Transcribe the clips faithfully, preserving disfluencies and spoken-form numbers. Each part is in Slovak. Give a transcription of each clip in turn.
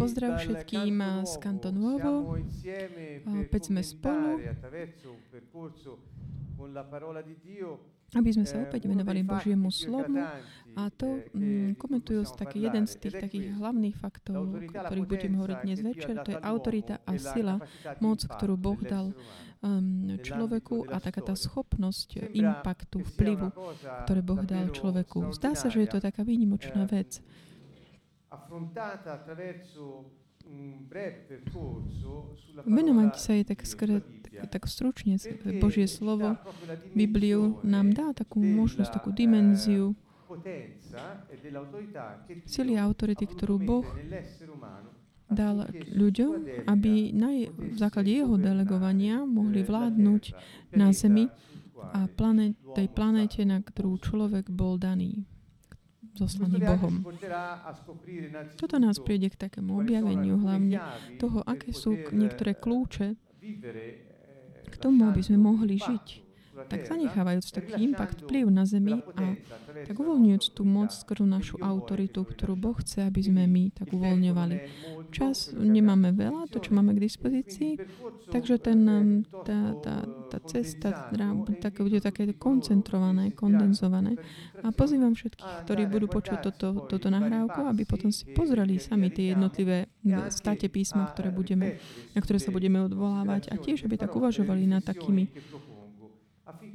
pozdrav všetkým z Kanto Nuovo. Opäť sme spolu, aby sme sa opäť venovali Božiemu slovu, a to mm, komentujúc taký jeden z tých takých hlavných faktov, ktorých budem hovoriť dnes večer, to je autorita a sila, moc, ktorú Boh dal um, človeku, a taká tá schopnosť impaktu, vplyvu, ktoré Boh dal človeku. Zdá sa, že je to taká výnimočná vec. Venovať sa je tak, skr- tak stručne, Božie slovo, Bibliu nám dá takú možnosť, takú dimenziu sily a autority, ktorú Boh dal ľuďom, aby na je- v základe jeho delegovania mohli vládnuť na Zemi a plané- tej planéte, na ktorú človek bol daný, zoslaný Bohom. Toto nás príde k takému objaveniu hlavne toho, aké sú niektoré kľúče k tomu, aby sme mohli žiť. Tak zanechávajúc taký impact, vplyv na Zemi a tak uvoľňujúc tú moc skrz našu autoritu, ktorú Boh chce, aby sme my tak uvoľňovali. Čas nemáme veľa, to, čo máme k dispozícii, takže ten, tá, tá, tá cesta tak bude také koncentrované, kondenzované. A pozývam všetkých, ktorí budú počuť toto, toto nahrávku, aby potom si pozreli sami tie jednotlivé státe písma, ktoré budeme, na ktoré sa budeme odvolávať, a tiež, aby tak uvažovali nad takými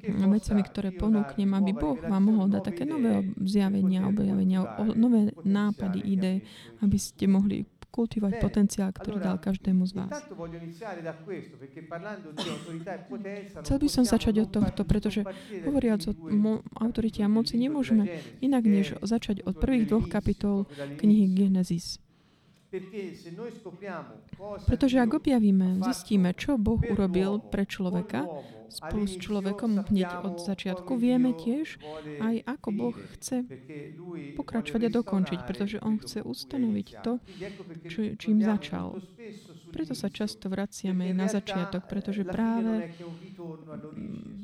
vecami, ktoré ponúknem, aby Boh vám mohol dať také nové zjavenia, objavenia, nové nápady, ideje, aby ste mohli kultivovať potenciál, ktorý dal každému z vás. Chcel by som začať od tohto, pretože hovoriac o mo- autorite a moci nemôžeme inak, než začať od prvých dvoch kapitol knihy Genesis. Pretože ak objavíme, zistíme, čo Boh urobil pre človeka, spolu s človekom hneď od začiatku, vieme tiež aj, ako Boh chce pokračovať a dokončiť, pretože On chce ustanoviť to, či, čím začal. Preto sa často vraciame na začiatok, pretože práve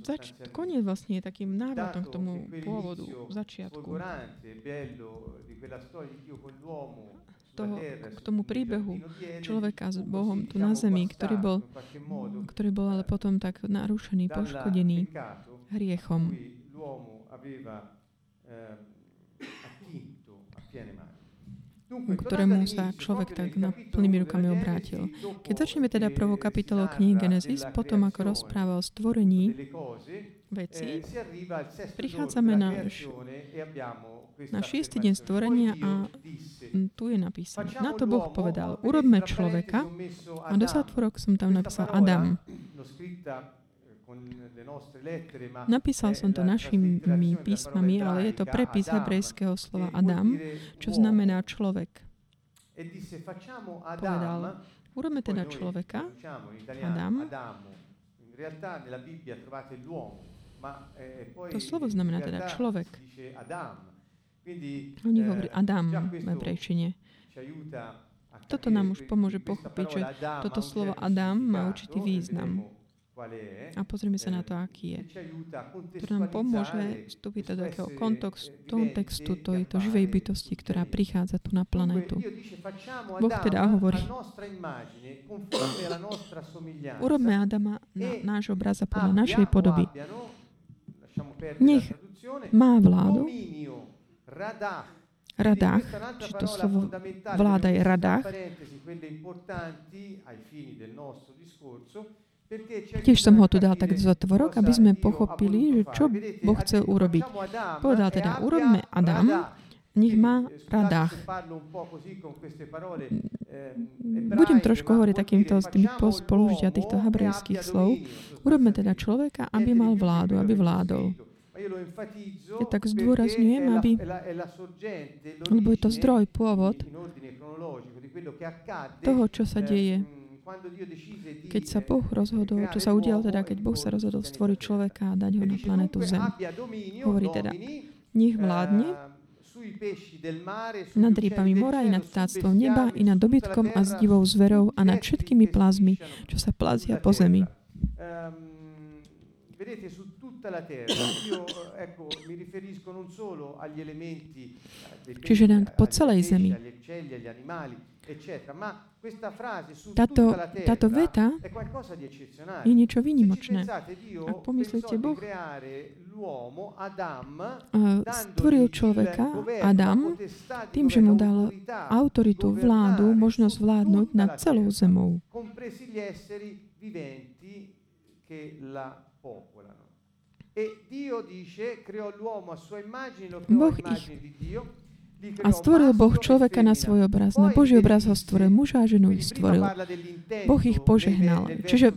zač- koniec vlastne je takým návratom k tomu pôvodu, začiatku. Toho, k tomu príbehu človeka s Bohom tu na Zemi, ktorý bol, ktorý bol ale potom tak narušený, poškodený hriechom. Ktorému sa človek tak na plnými rukami obrátil. Keď začneme teda prvou kapitolou knihy Genesis, potom ako rozpráva o stvorení veci, prichádzame na Na šiestý deň stvorenia a tu je napísané. Na to Boh povedal, urobme človeka, a do zátvorok som tam napísal Adam. Napísal som to našimi písmami, ale je to prepis hebrejského slova Adam, čo znamená človek. Povedal, urobme teda človeka, Adam. To slovo znamená teda človek. Oni hovorí Adam v hebrejčine. Toto nám už pomôže pochopiť, že toto slovo Adam má určitý význam. A pozrieme sa na to, aký je. To nám pomôže vstúpiť do takého kontextu tejto živej bytosti, ktorá prichádza tu na planetu. Boh teda hovorí, urobme Adama na náš obraz a podľa našej podoby. Nech má vládu, radách, čiže to slovo vláda je radách. Tiež som ho tu dal tak do zatvorok, aby sme pochopili, že čo Boh chcel urobiť. Povedal teda, urobme Adam, nech má radách. Budem trošku hovoriť takýmto s tým spolužitia týchto hebrejských slov. Urobme teda človeka, aby mal vládu, aby vládol. Ja tak zdôrazňujem, aby, lebo je to zdroj, pôvod toho, čo sa deje. Keď sa Boh rozhodol, čo sa udialo teda, keď Boh sa rozhodol stvoriť človeka a dať ho na planetu Zem. Hovorí teda, nech vládne nad rýbami mora i nad vtáctvom neba i nad dobytkom a s divou zverou a nad všetkými plazmi, čo sa plazia po zemi. Čiže nám po celej zemi. Táto, táto veta je niečo výnimočné. Ak pomyslíte, Boh stvoril človeka, Adam, tým, že mu dal autoritu, vládu, možnosť vládnuť nad celou zemou. Boh ich a stvoril Boh človeka na svoj obraz. Na Boží obraz ho stvoril. Muža a ženu ich stvoril. Boh ich požehnal. Čiže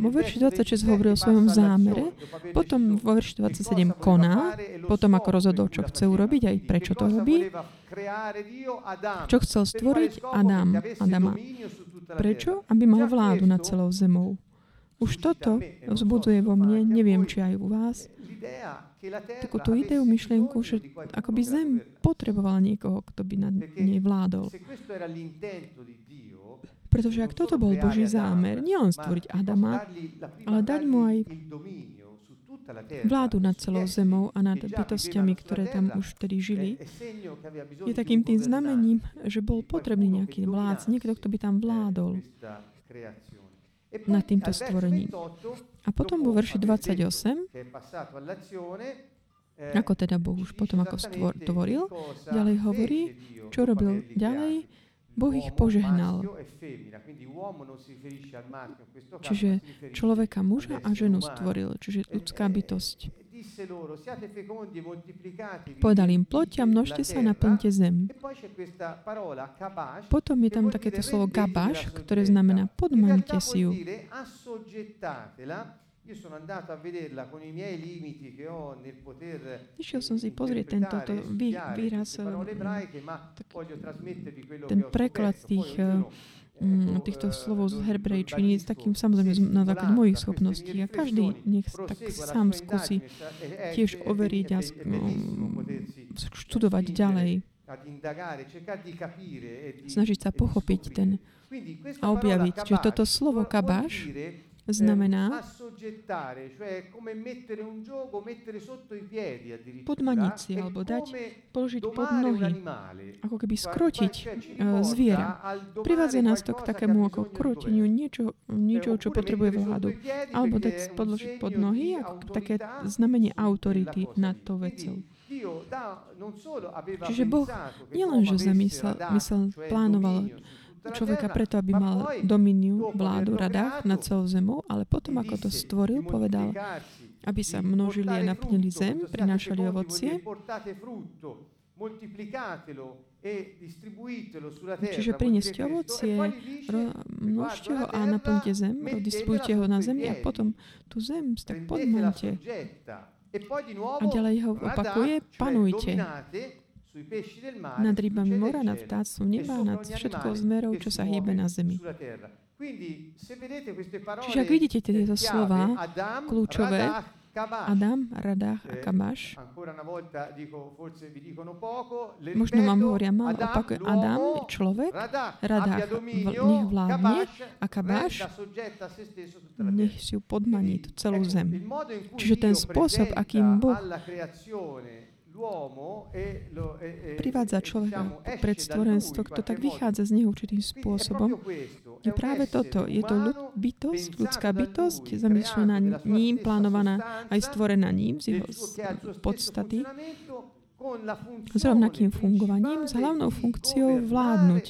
vo verši dvadsaťšesť hovoril o svojom zámere, potom vo verši dvadsaťsedem koná, potom ako rozhodol, čo chce urobiť aj prečo to robí, čo chcel stvoriť Adam, Adama. Prečo? Aby mal vládu nad celou zemou. Už toto vzbudzuje vo mne, neviem, či aj u vás, takúto ideu, myšlienku, že ako by zem potrebovala niekoho, kto by nad nej vládol. Pretože ak toto bol Boží zámer, nielen stvoriť Adama, ale dať mu aj vládu nad celou zemou a nad bytostiami, ktoré tam už vtedy žili, je takým tým znamením, že bol potrebný nejaký vládc, niekto, kto by tam vládol nad týmto stvorením. A potom vo verši dvadsaťosem, ako teda Boh už potom ako stvor, tvoril, ďalej hovorí, čo robil ďalej, Boh ich požehnal. Čiže človeka muža a ženu stvoril, čiže ľudská bytosť. Povedal im, ploďte a množte sa, naplňte zem. Potom je tam takéto slovo gabaš, ktoré znamená podmaňte si ju. Išiel som si pozrieť tento vý, výraz, ten preklad tých, týchto slovov z hebrejčiny s takým, samozrejme, na základe mojich schopností. A každý nech tak sám skúsi tiež overiť a študovať ďalej. Snažiť sa pochopiť ten a objaviť. Čiže toto slovo kabáš znamená podmaniť si, alebo dať, položiť pod nohy, ako keby skrotiť zviera. Privádza nás to k takému ako kroteniu niečo, niečo, čo potrebuje vládu. Alebo dať podložiť pod nohy, ako také znamenie autority nad tou vecou. Čiže Boh nielenže zamyslel, myslel, plánoval človeka preto, aby mal dominiu, vládu, radách nad celou zemou, ale potom, ako to stvoril, povedal, aby sa množili a naplnili zem, prinášali ovocie. Čiže prinieste ovocie, množte ho a naplňte zem, redistribujte ho na zemi a potom tú zem tak podmaňte. A ďalej ho opakuje, panujte nad rybami mora, nad vtáctvom neba, nad všetkou zmerou, čo sa hýbe na zemi. Čiže ak vidíte tieto slova kľúčové, Adam, radách a kabaš, možno vám hovoria málo, opakujem, Adam je človek, radách nech vládne a kabaš nech si ju podmaní tú celú zem. Čiže ten spôsob, akým Boh privádza človeka pred stvorenstvo, kto tak vychádza z neho určitým spôsobom. Je práve toto. Je to ľud, bytosť, ľudská bytosť, zamýšľaná ním, plánovaná aj stvorená ním z jeho podstaty, s rovnakým fungovaním, s hlavnou funkciou vládnuť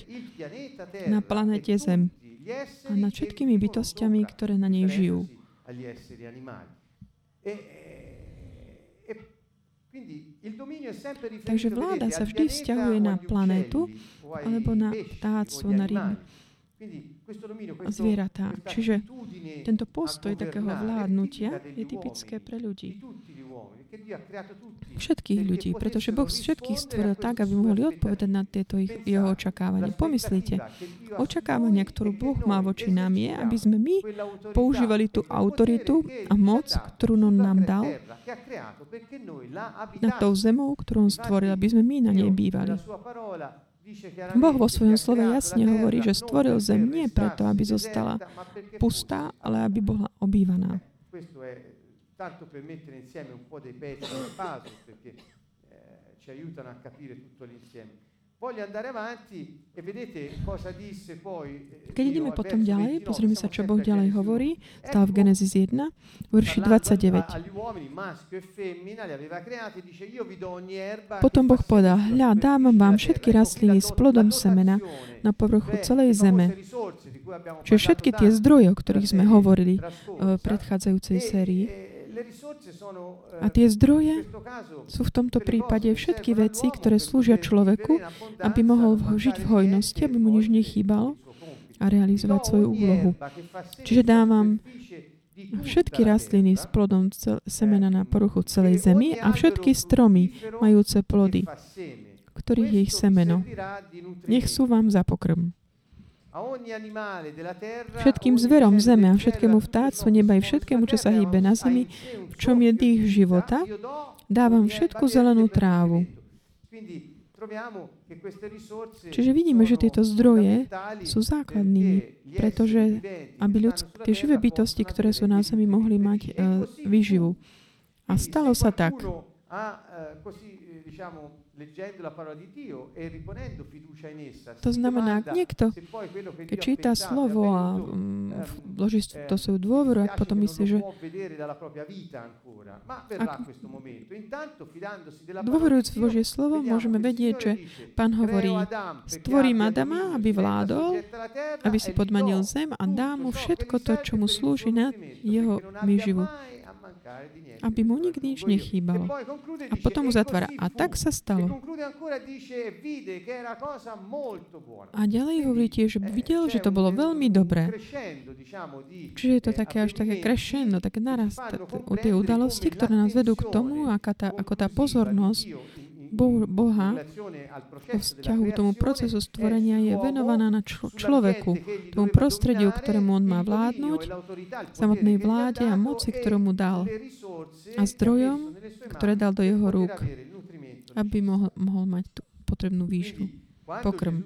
na planete Zem a nad všetkými bytostiami, ktoré na nej žijú. Takže vláda sa vždy vzťahuje na planétu alebo na vtáctvo, na ryby, zvieratá. Čiže tento postoj takého vládnutia je typické pre ľudí. Všetkých ľudí, pretože Boh všetkých stvoril tak, aby mohli odpovedať na tieto ich, jeho očakávania. Pomyslite, očakávania, ktorú Boh má voči nám je, aby sme my používali tú autoritu a moc, ktorú on nám dal nad tou zemou, ktorú on stvoril, aby sme my na nej bývali. Boh vo svojom slove jasne hovorí, že stvoril zem nie preto, aby zostala pustá, ale aby bola obývaná. tanto per mettere insieme un po' dei pezzi del puzzle, perché eh, ci aiutano a capire tutto l'insieme. Keď ideme potom ďalej, pozrime sa, čo Boh ďalej hovorí. Tá v Genesis jeden, verši dvadsaťdeväť. Potom Boh povedal, hľa, dávam vám všetky rastliny s plodom semena na povrchu celej zeme. Čiže všetky tie zdroje, o ktorých sme hovorili v predchádzajúcej sérii, a tie zdroje sú v tomto prípade všetky veci, ktoré slúžia človeku, aby mohol žiť v hojnosti, aby mu nič nechýbalo a realizovať svoju úlohu. Čiže dávam všetky rastliny s plodom semena na poruchu celej zemi a všetky stromy majúce plody, ktorých je ich semeno. Nech sú vám za pokrm. Všetkým zverom zeme a všetkému vtáctvu neba i všetkému, čo sa hýbe na zemi, v čom je dých života, dávam všetku zelenú trávu. Čiže vidíme, že tieto zdroje sú základnými, pretože aby ľudské, tie živé bytosti, ktoré sú na zemi, mohli mať e, výživu. A stalo sa tak. To znamená, ak niekto, keď číta slovo a vloží to svoju dôveru, ak potom myslí, že dôverujúc v Božie slovo, môžeme vedieť, že Pán hovorí, stvorím Adama, aby vládol, aby si podmanil zem a dá mu všetko to, čo mu slúži na jeho výživu, aby mu nikdy nič nechýbalo. A potom mu zatvára. A tak sa stalo. A ďalej hovorí tiež, že videl, že to bolo veľmi dobré. Čiže je to také až také crescendo, také narast tej udalosti, ktoré nás vedú k tomu, ako tá, ako tá pozornosť Boha vo vzťahu k tomu procesu stvorenia je venovaná na člo- človeku, tomu prostrediu, ktorému on má vládnuť, samotnej vláde a moci, ktorú mu dal a zdrojom, ktoré dal do jeho rúk, aby mohol, mohol mať tú potrebnú výživu, pokrm.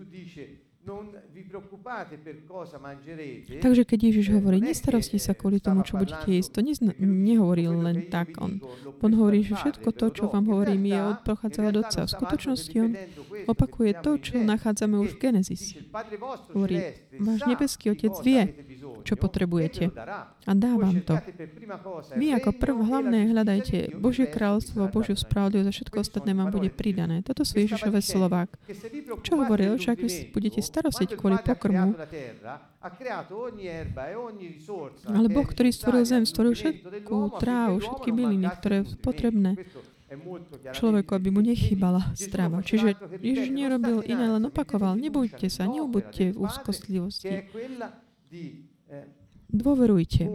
Takže keď Ježiš hovorí, nestarosti sa kvôli tomu, čo budete jesť, to nezna- nehovoril len tak on. On hovorí, že všetko to, čo vám hovorím, je od prochádzala do Otca. V skutočnosti on opakuje to, čo nachádzame už v Genesis. Hovorí, váš nebeský Otec vie, čo potrebujete a dá vám to. Vy ako prv hlavné hľadajte Božie kráľstvo, Božiu spravodlivosť a všetko ostatné vám bude pridané. Toto sú Ježišové slová. Čo hovoril, že ak vy budete starosiť kvôli pokrmu, ale Boh, ktorý stvoril zem, stvoril všetku trávu, všetky byliny, ktoré sú potrebné človeku, aby mu nechýbala strava. Čiže Ježiš nerobil iné, len opakoval. Nebojte sa, neubuďte v úzkostlivosti. Dôverujte.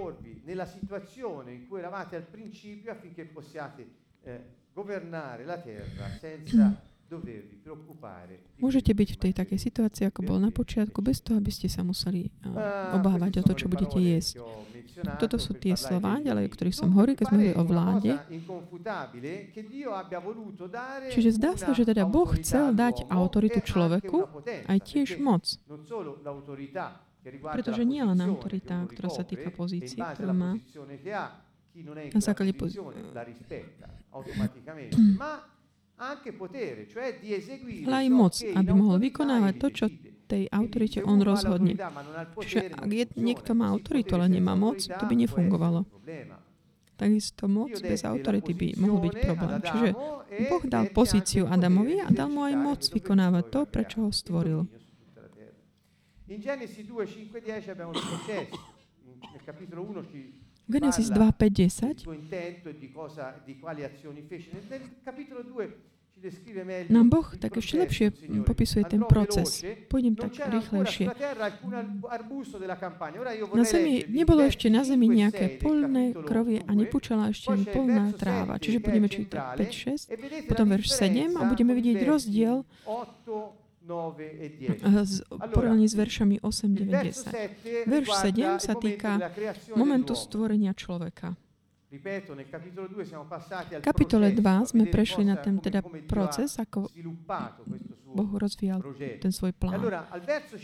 Môžete byť v tej takej situácii, ako bol na počiatku, bez toho, aby ste sa museli obávať o to, čo budete jesť. Toto sú tie slová, ďalej, o ktorých som hovoril, keď sme hovorili o vláde. Čiže zdá sa, že teda Boh chcel dať autoritu človeku, aj tiež moc. Pretože nie len autorita, ktorá sa týka pozície, ktorú má na základe pozície, ale aj moc, aby mohol vykonávať to, čo tej autorite on rozhodne. Čiže ak je, niekto má autoritu, ale nemá moc, to by nefungovalo. Takisto moc bez autority by mohol byť problém. Čiže Boh dal pozíciu Adamovi a dal mu aj moc vykonávať to, prečo ho stvoril. In Genesi due cinque dieci abbiamo il processo. Nel capitolo uno ci Genesis due cinque dieci. Intento e di cosa di quali azioni fece. Nel capitolo due ci descrive meglio. Nám Boh tak ešte lepšie popisuje ten proces. Pôjdem tak rýchlejšie. Na zemi nebolo ešte na zemi nejaké poľné krovie a nepúčala ešte poľná tráva. Čiže budeme čítať päť šesť, potom verš sedem a budeme vidieť rozdiel v porovnaní s veršami osem deväť desať. Verš sedem sa týka momentu stvorenia človeka. V kapitole dva sme prešli na ten teda proces, ako Boh rozvíjal ten svoj plán.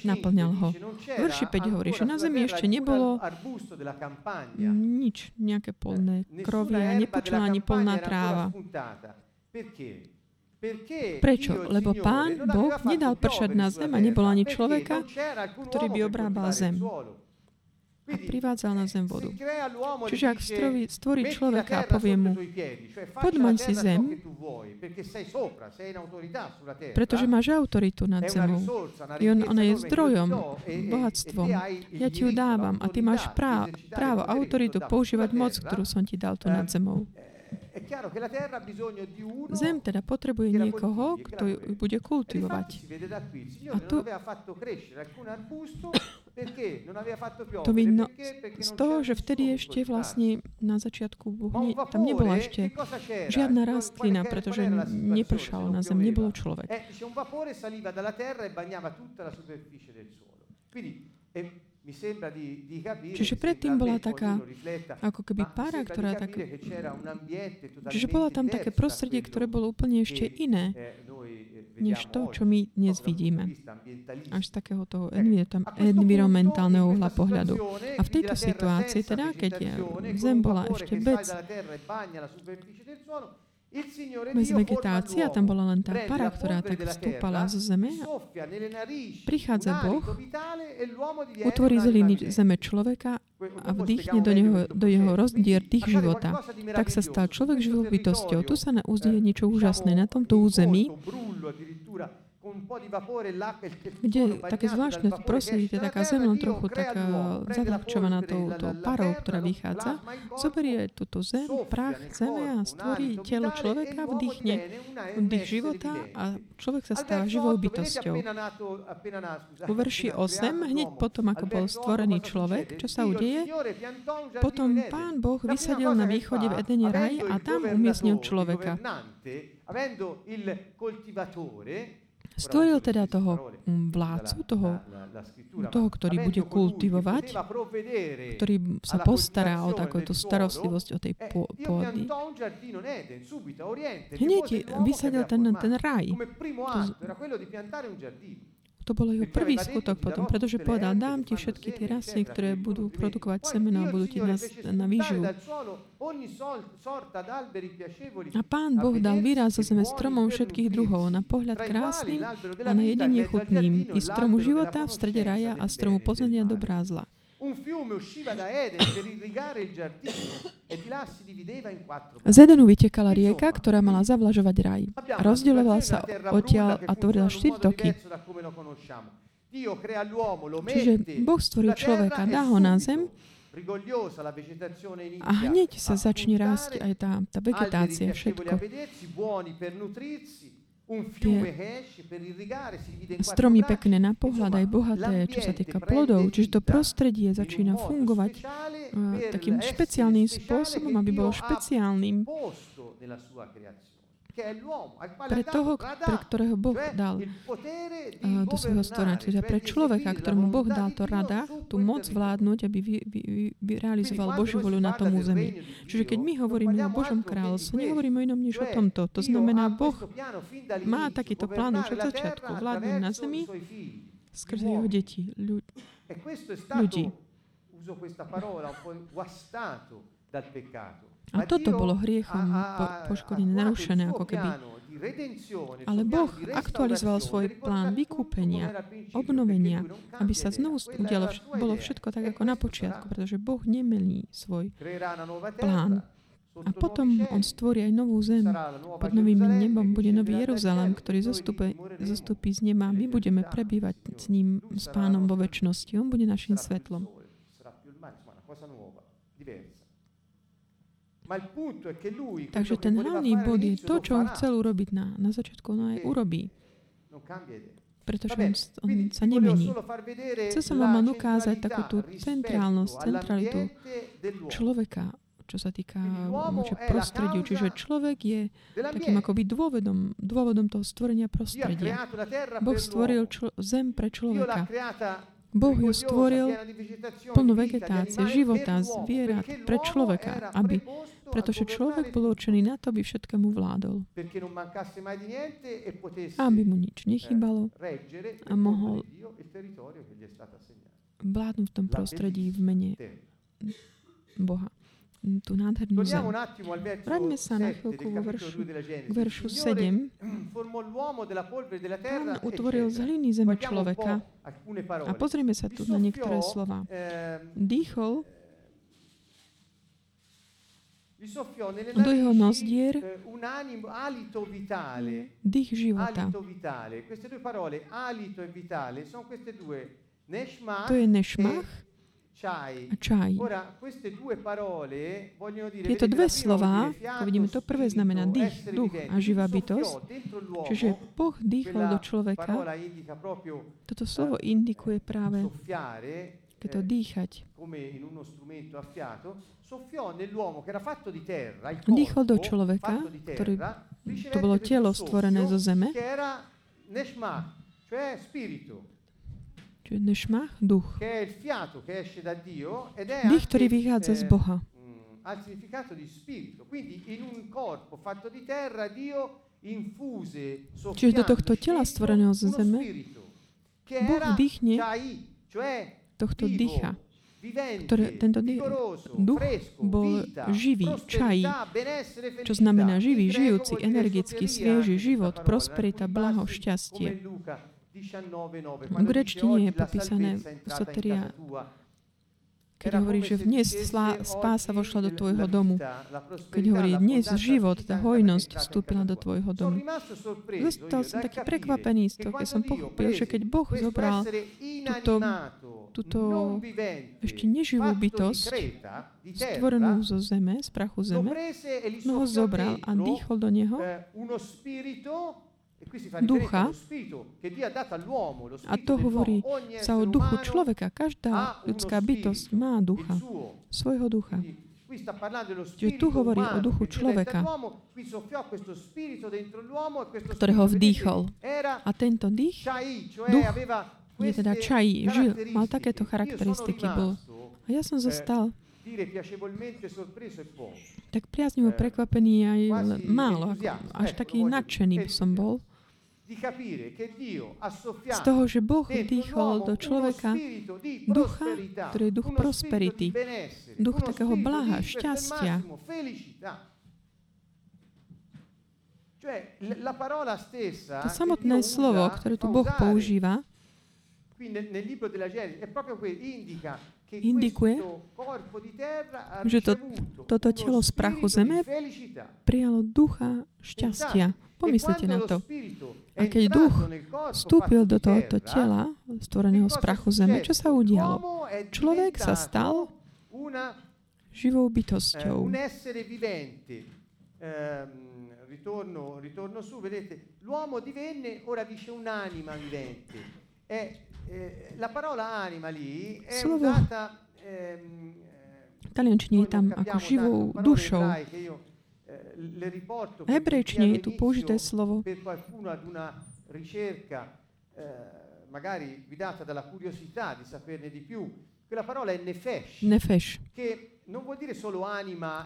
Naplňal ho. V verši päť hovorí, že na zemi ešte nebolo nič, nejaké polné krovy a nepočula ani polná tráva. Prečo? Lebo Pán Boh nedal pršať na zem a nebol ani človeka, ktorý by obrábal zem a privádzal na zem vodu. Čiže ak stvorí, stvorí človeka a povie mu, podmaň si zem, pretože máš autoritu nad zemou. I on, ona je zdrojom, bohatstvom. Ja ti ju dávam a ty máš právo, právo, autoritu používať moc, ktorú som ti dal tu nad zemou. Zem teda potrebuje niekoho, kto ju bude kultivovať. A tu to vidno z toho, že vtedy ešte vlastne na začiatku Boh, tam nebola ešte žiadna rastlina, pretože nepršalo na zem, nebol človek. Čiže predtým bola taká, ako keby pára, ktorá tak... Čiže bola tam také prostredie, ktoré bolo úplne ešte iné, než to, čo my dnes vidíme. Až z takého toho environmentálneho uhla pohľadu. A v tejto situácii, teda, keď zem bola ešte bez... Bez vegetácia, tam bola len tá para, ktorá tak vstúpala zo zeme. Prichádza Boh, utvorí z hliny zeme človeka a vdýchne do, neho, do jeho rozdier dých života. Tak sa stal človek živou bytosťou. Tu sa uzdieje niečo úžasné na tomto území, kde také zvláštne prostredie, taká zem len trochu tak zavlhčovaná tou, tou parou, ktorá vychádza, zoberie túto zem, prach zeme a stvorí telo človeka, vdýchne dých života a človek sa stáva živou bytosťou. Vo verši osem, hneď potom, ako bol stvorený človek, čo sa udeje? Potom Pán Boh vysadil na východe v Edene raj a tam umiestnil človeka. Stvoril teda toho vládcu, toho, toho, ktorý bude kultivovať, ktorý sa postará o takúto starostlivosť o tej pôdy. Hneď vysadil ten, ten raj. To bolo jeho prvý skutok potom, pretože povedal, dám ti všetky tie rastliny, ktoré budú produkovať semená a budú ti na, na výživu. A Pán Boh dal výraz zo zeme stromom všetkých druhov, na pohľad krásnym a na jedenie chutným, i stromu života v strede raja a stromu poznania dobrá zla. Z Edenu vytekala rieka, ktorá mala zavlažovať raj. Rozdeľovala sa odtiaľ a tvorila štyri toky. Čiže Boh stvoril človeka, dá ho na zem a hneď sa začne rásť aj tá, tá vegetácia, všetko. Tie stromy pekné na pohľad, aj bohaté, čo sa týka plodov. Čiže to prostredie začína fungovať uh, takým špeciálnym spôsobom, aby bolo špeciálnym pre toho, pre ktorého Boh dal uh, do svojho stvorenia. Čiže pre človeka, ktorému Boh dal to rada, tú moc vládnuť, aby vy, vy, vy realizoval Božiu voľu na tom území. Čiže keď my hovoríme o Božom kráľovstve, nehovoríme o inom než o tomto. To znamená, Boh má takýto plán už od začiatku. Vládne na zemi skrze jeho deti, ľu- ľudí. A toto bolo hriechom po, poškodené, narušené, ako keby. Ale Boh aktualizoval svoj plán vykúpenia, obnovenia, aby sa znovu udialo, bolo všetko tak, ako na počiatku, pretože Boh nemení svoj plán. A potom on stvorí aj novú zem. Pod novým nebom bude nový Jeruzalém, ktorý zostupe, zostupí z neba. My budeme prebývať s ním, s Pánom vo večnosti. On bude našim svetlom. Takže ten hlavný bod je to, čo on chcel urobiť na, na začiatku, on aj urobí. Pretože on, on sa nemení. Chcel som vám ukázať takú tú centrálnosť, centralitu človeka, čo sa týka prostrediu. Čiže človek je takým akoby dôvodom, dôvodom toho stvorenia prostredia. Boh stvoril člo- zem pre človeka. Boh ju stvoril plnú vegetácie, života, zvierat pre človeka, aby, pretože človek bol určený na to, aby všetkému vládol. Aby mu nič nechýbalo a mohol vládnuť v tom prostredí v mene Boha. Tu nádhernú zem. Vráťme sa na chvíľku k veršu sedem. Pán utvoril z hliny zemi človeka. A pozrime sa tu na niektoré slova. Dýchol do jeho nozdier dých života. To je nešmach a čaj. Tieto dve slova, ako vidíme, to prvé znamená dých, duch a živá bytosť. Čiže Boh dýchol do človeka. Toto slovo indikuje práve, keď to dýchať. Dýchol do človeka, ktorý, to bolo telo stvorené zo zeme. Nešmach, duch. Dých, ktorý vychádza z Boha. Čiže do tohto tela stvoreného z zeme Boh vdýchne tohto dýcha. Ktoré, tento dých, duch bol živý, čají, čo znamená živý, žijúci, energický, svieži, život, prosperita, blaho, šťastie. V grečtine je popísané soteria, keď hovorí, že dnes spása vošla do tvojho domu. Keď hovorí, dnes život, tá hojnosť vstúpila do tvojho domu. Zostal som taký prekvapený z toho, keď som pochopil, že keď Boh zobral túto, túto ešte neživú bytosť, stvorenú zo zeme, z prachu zeme, no ho zobral a dýchol do neho ducha, a to hovorí sa o duchu človeka. Každá ľudská bytosť má ducha, svojho ducha. Čiže tu hovorí o duchu človeka, ktorého vdýchol. A tento dých, duch, je teda čají, žil, mal takéto charakteristiky. Bol. A ja som zostal tak priaznivo prekvapený aj málo, až taký nadšený som bol z toho, že Boh vdýchol do človeka ducha, ktorý je duch prosperity, duch takého blaha, šťastia. To samotné slovo, ktoré tu Boh používa, indikuje, že to, toto telo z prachu zeme prijalo ducha šťastia. Pomyslite na to. A keď duch vstúpil do tohoto tela, stvoreného z prachu zeme, čo sa udialo? Človek sa stal živou bytosťou. Ritorno, ritorno su, vedete, l'uomo divenne, ora dice un'anima vivente. Slovo v taliančine je tam ako živou dušou. V hebrejčine je tu použité slovo. Nefeš.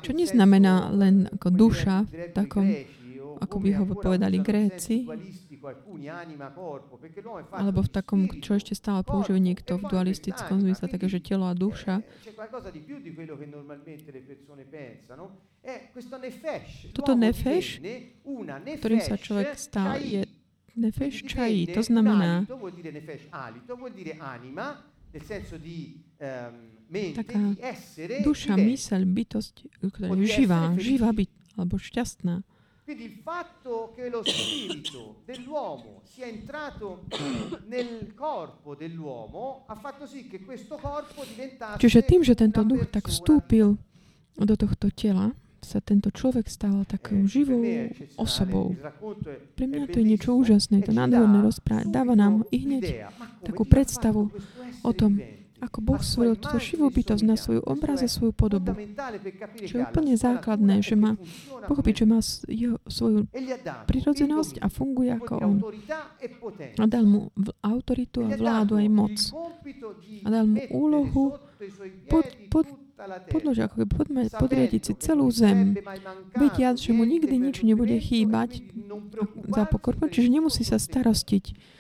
Čo neznamená len ako duša v takom, ako by ho povedali Gréci, alebo v takom, čo ešte stále používa niekto v dualistickom zmysle, takže telo a duša. Toto nefeš, ktorým sa človek stal, je nefeš čají. To znamená taká duša, myseľ, bytosť, ktorá je živá, živá byt, alebo šťastná. Quindi il fatto che lo spirito dell'uomo sia entrato nel corpo dell'uomo ha fatto sì che questo corpo diventasse. Čiže tým, že tento duch tak vstúpil do tohto tela, sa tento človek stal takou živou osobou. Pre mňa to je niečo úžasné, to nádherné rozprávanie. Dáva nám i hneď takú predstavu o tom, ako Boh stvoril túto živú bytosť na svoju obraz a svoju podobu. Čo je úplne základné, že má pochopiť, že má jeho, svoju prirodzenosť a funguje ako on. A dal mu autoritu a vládu aj moc. A dal mu úlohu pod, pod, podložia, ako keby podriadiť si celú zem, vediac, že mu nikdy nič nebude chýbať za pokorbu, čiže nemusí sa starostiť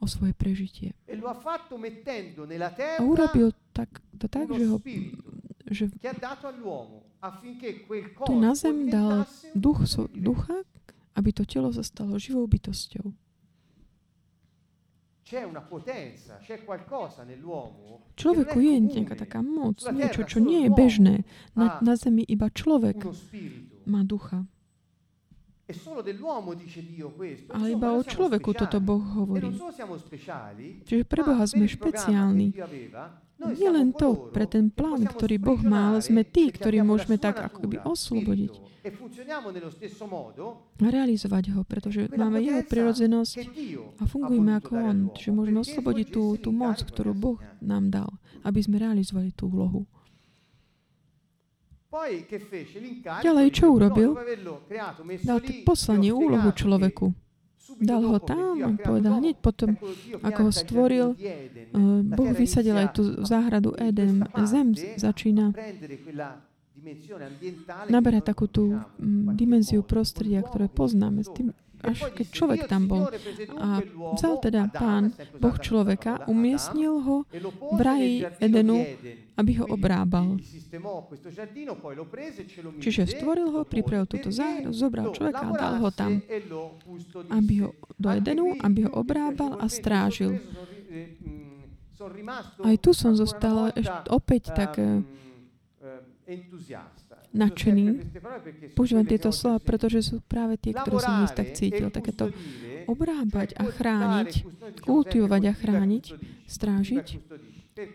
o svoje prežitie. A urobil tak, to tak, že ho že tu na zem dal duch, ducha, aby to telo sa stalo živou bytosťou. Človeku je nejaká taká moc, niečo, čo nie je bežné. Na, na zemi iba človek má ducha. Ale iba o človeku toto Boh hovorí. Čiže pre Boha sme špeciálni. Nie len to, pre ten plán, ktorý Boh má, ale sme tí, ktorí môžeme tak akoby oslobodiť a realizovať ho, pretože máme jeho prirodzenosť a fungujeme ako on. Čiže môžeme oslobodiť tú, tú moc, ktorú Boh nám dal, aby sme realizovali tú úlohu. Ďalej, čo urobil? Dal poslanie úlohu človeku. Dal ho tam, povedal hneď potom, ako ho stvoril, Boh vysadil aj tú záhradu Eden. Zem začína naberať takú tú dimenziu prostredia, ktoré poznáme. S tým, až keď človek tam bol. A vzal teda Pán Boh človeka, umiestnil ho v raji Edenu, aby ho obrábal. Čiže stvoril ho, pripravil túto záhradu, zobral človeka a dal ho tam, aby ho do Edenu, aby ho obrábal a strážil. Aj tu som zostala ešte opäť tak nadšený. Používam tieto slova, pretože sú práve tie, ktoré som dnes tak cítil. Takéto obrábať a chrániť, kultivovať a chrániť, strážiť.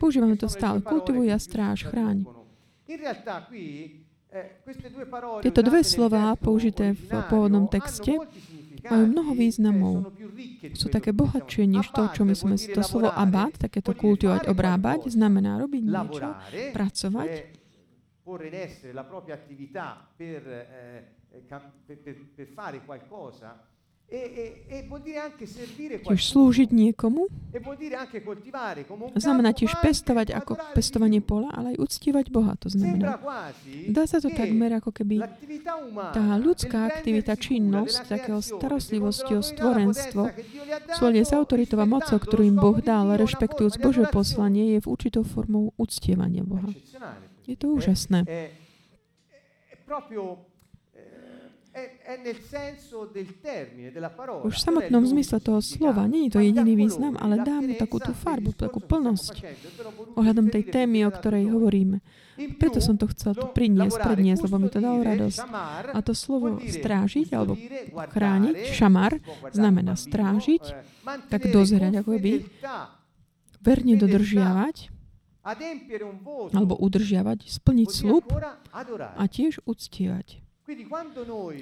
Používame to stále. Kultivuj a stráž, chráň. Tieto dve slová použité v pôvodnom texte majú mnoho významov. Sú také bohatšie než to, čo my sme si to slovo abad, takéto kultivovať, obrábať, znamená robiť niečo, pracovať, porre in essere la propria attività per, eh, per, per, per fare qualcosa e, e, e vuol dire anche servire qualcuno. Tiež slúžiť niekomu. E vuol dire anche coltivare come un campo. Znamená tiež pestovať ako pestovanie pola, ale aj uctievať Boha, to znamená. Dá sa to takmer ako keby tá ľudská aktivita, činnosť, takého starostlivosti o stvorenstvo, súľadne s autoritou a mocou, ktorú im Boh dal, rešpektujúc Božie poslanie, je v určitou formou uctievania Boha. Je to úžasné. Už v samotnom zmysle toho slova nie je to jediný význam, ale dá mu takú tú farbu, takú plnosť ohľadom tej témy, o ktorej hovoríme. Preto som to chcel tu priniesť, predniesť, lebo mi to dalo radosť. A to slovo strážiť alebo chrániť, šamar, znamená strážiť, tak dozerať, ako by, verne dodržiavať, alebo udržiavať, splniť sľub a tiež uctievať.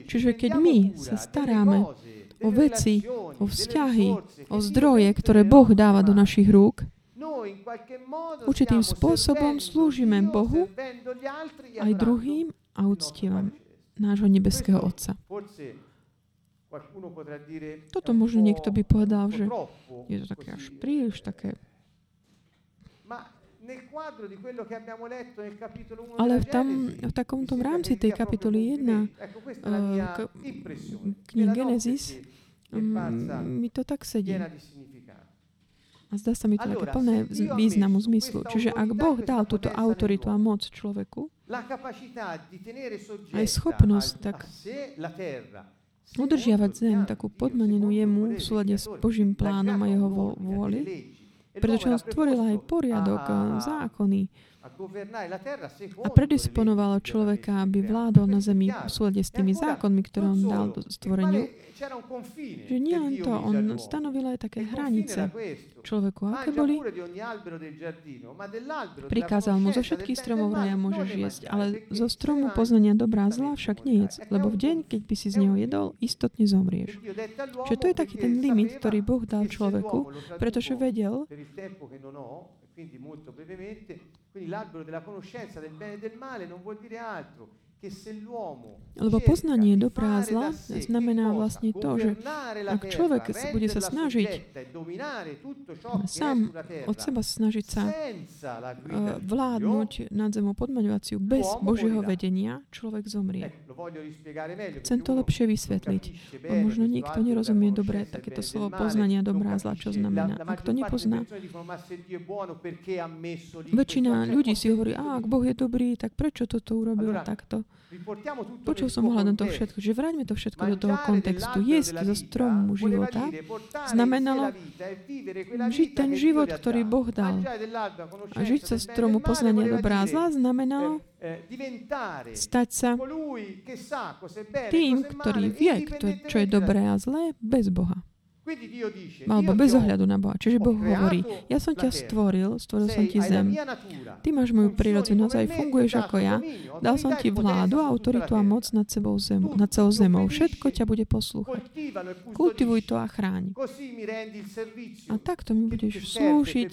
Čiže keď my sa staráme o veci, o vzťahy, o zdroje, ktoré Boh dáva do našich rúk, určitým spôsobom slúžime Bohu aj druhým a uctievame nášho nebeského Otca. Toto možno niekto by povedal, že je to také až príliš také. Ale v, tam, v takomto rámci tej kapitoly jedna k- knihy Genesis mi to tak sedí. A zdá sa mi to také plné významu, zmyslu. Čiže ak Boh dal túto autoritu a moc človeku, aj schopnosť tak udržiavať zem, takú podmanenú jemu v súlade s Božím plánom a jeho vôli, pretože on stvorila aj poriadok, zákony a predisponovala človeka, aby vládol na zemi v súlade s tými zákonmi, ktoré on dal do stvoreniu. Že nie len to, on stanovil aj také hranice človeku, aké boli. Prikázal mu, zo všetkých stromov raja môžeš jesť, ale zo stromu poznania dobrá a zla však nejedz, lebo v deň, keď by si z neho jedol, istotne zomrieš. Čiže to je taký ten limit, ktorý Boh dal človeku, pretože vedel, il tempo che non ho, e quindi molto brevemente, quindi l'albero della conoscenza del bene e del male non vuol dire altro. Lebo poznanie dobrá a zla znamená vlastne to, že ak človek bude sa snažiť sám od seba snažiť sa vládnuť nad zemou podmaňovaciu bez Božieho vedenia, človek zomrie. Chcem to lepšie vysvetliť. Možno nikto nerozumie dobre takéto slovo poznania dobrá a zla, čo znamená. Ak to nepozná, väčšina ľudí si hovorí, a ak Boh je dobrý, tak prečo toto urobil takto? Počul som ohľadom toho všetko, že vráťme to všetko do toho kontextu. Jesť zo stromu života znamenalo žiť ten život, ktorý Boh dal. A žiť zo stromu poznania dobrá a zla znamenalo stať sa tým, ktorý vie, čo je dobré a zlé, bez Boha. Alebo bez ohľadu na Boha. Čiže Boh hovorí, ja som ťa stvoril, stvoril som ti zem. Ty máš moju prírodzenosť, aj funguješ ako ja. Dal som ti vládu, autoritu a moc nad sebou zemou, nad celou zemou. Všetko ťa bude poslúchať. Kultivuj to a chráň. A takto mi budeš slúžiť,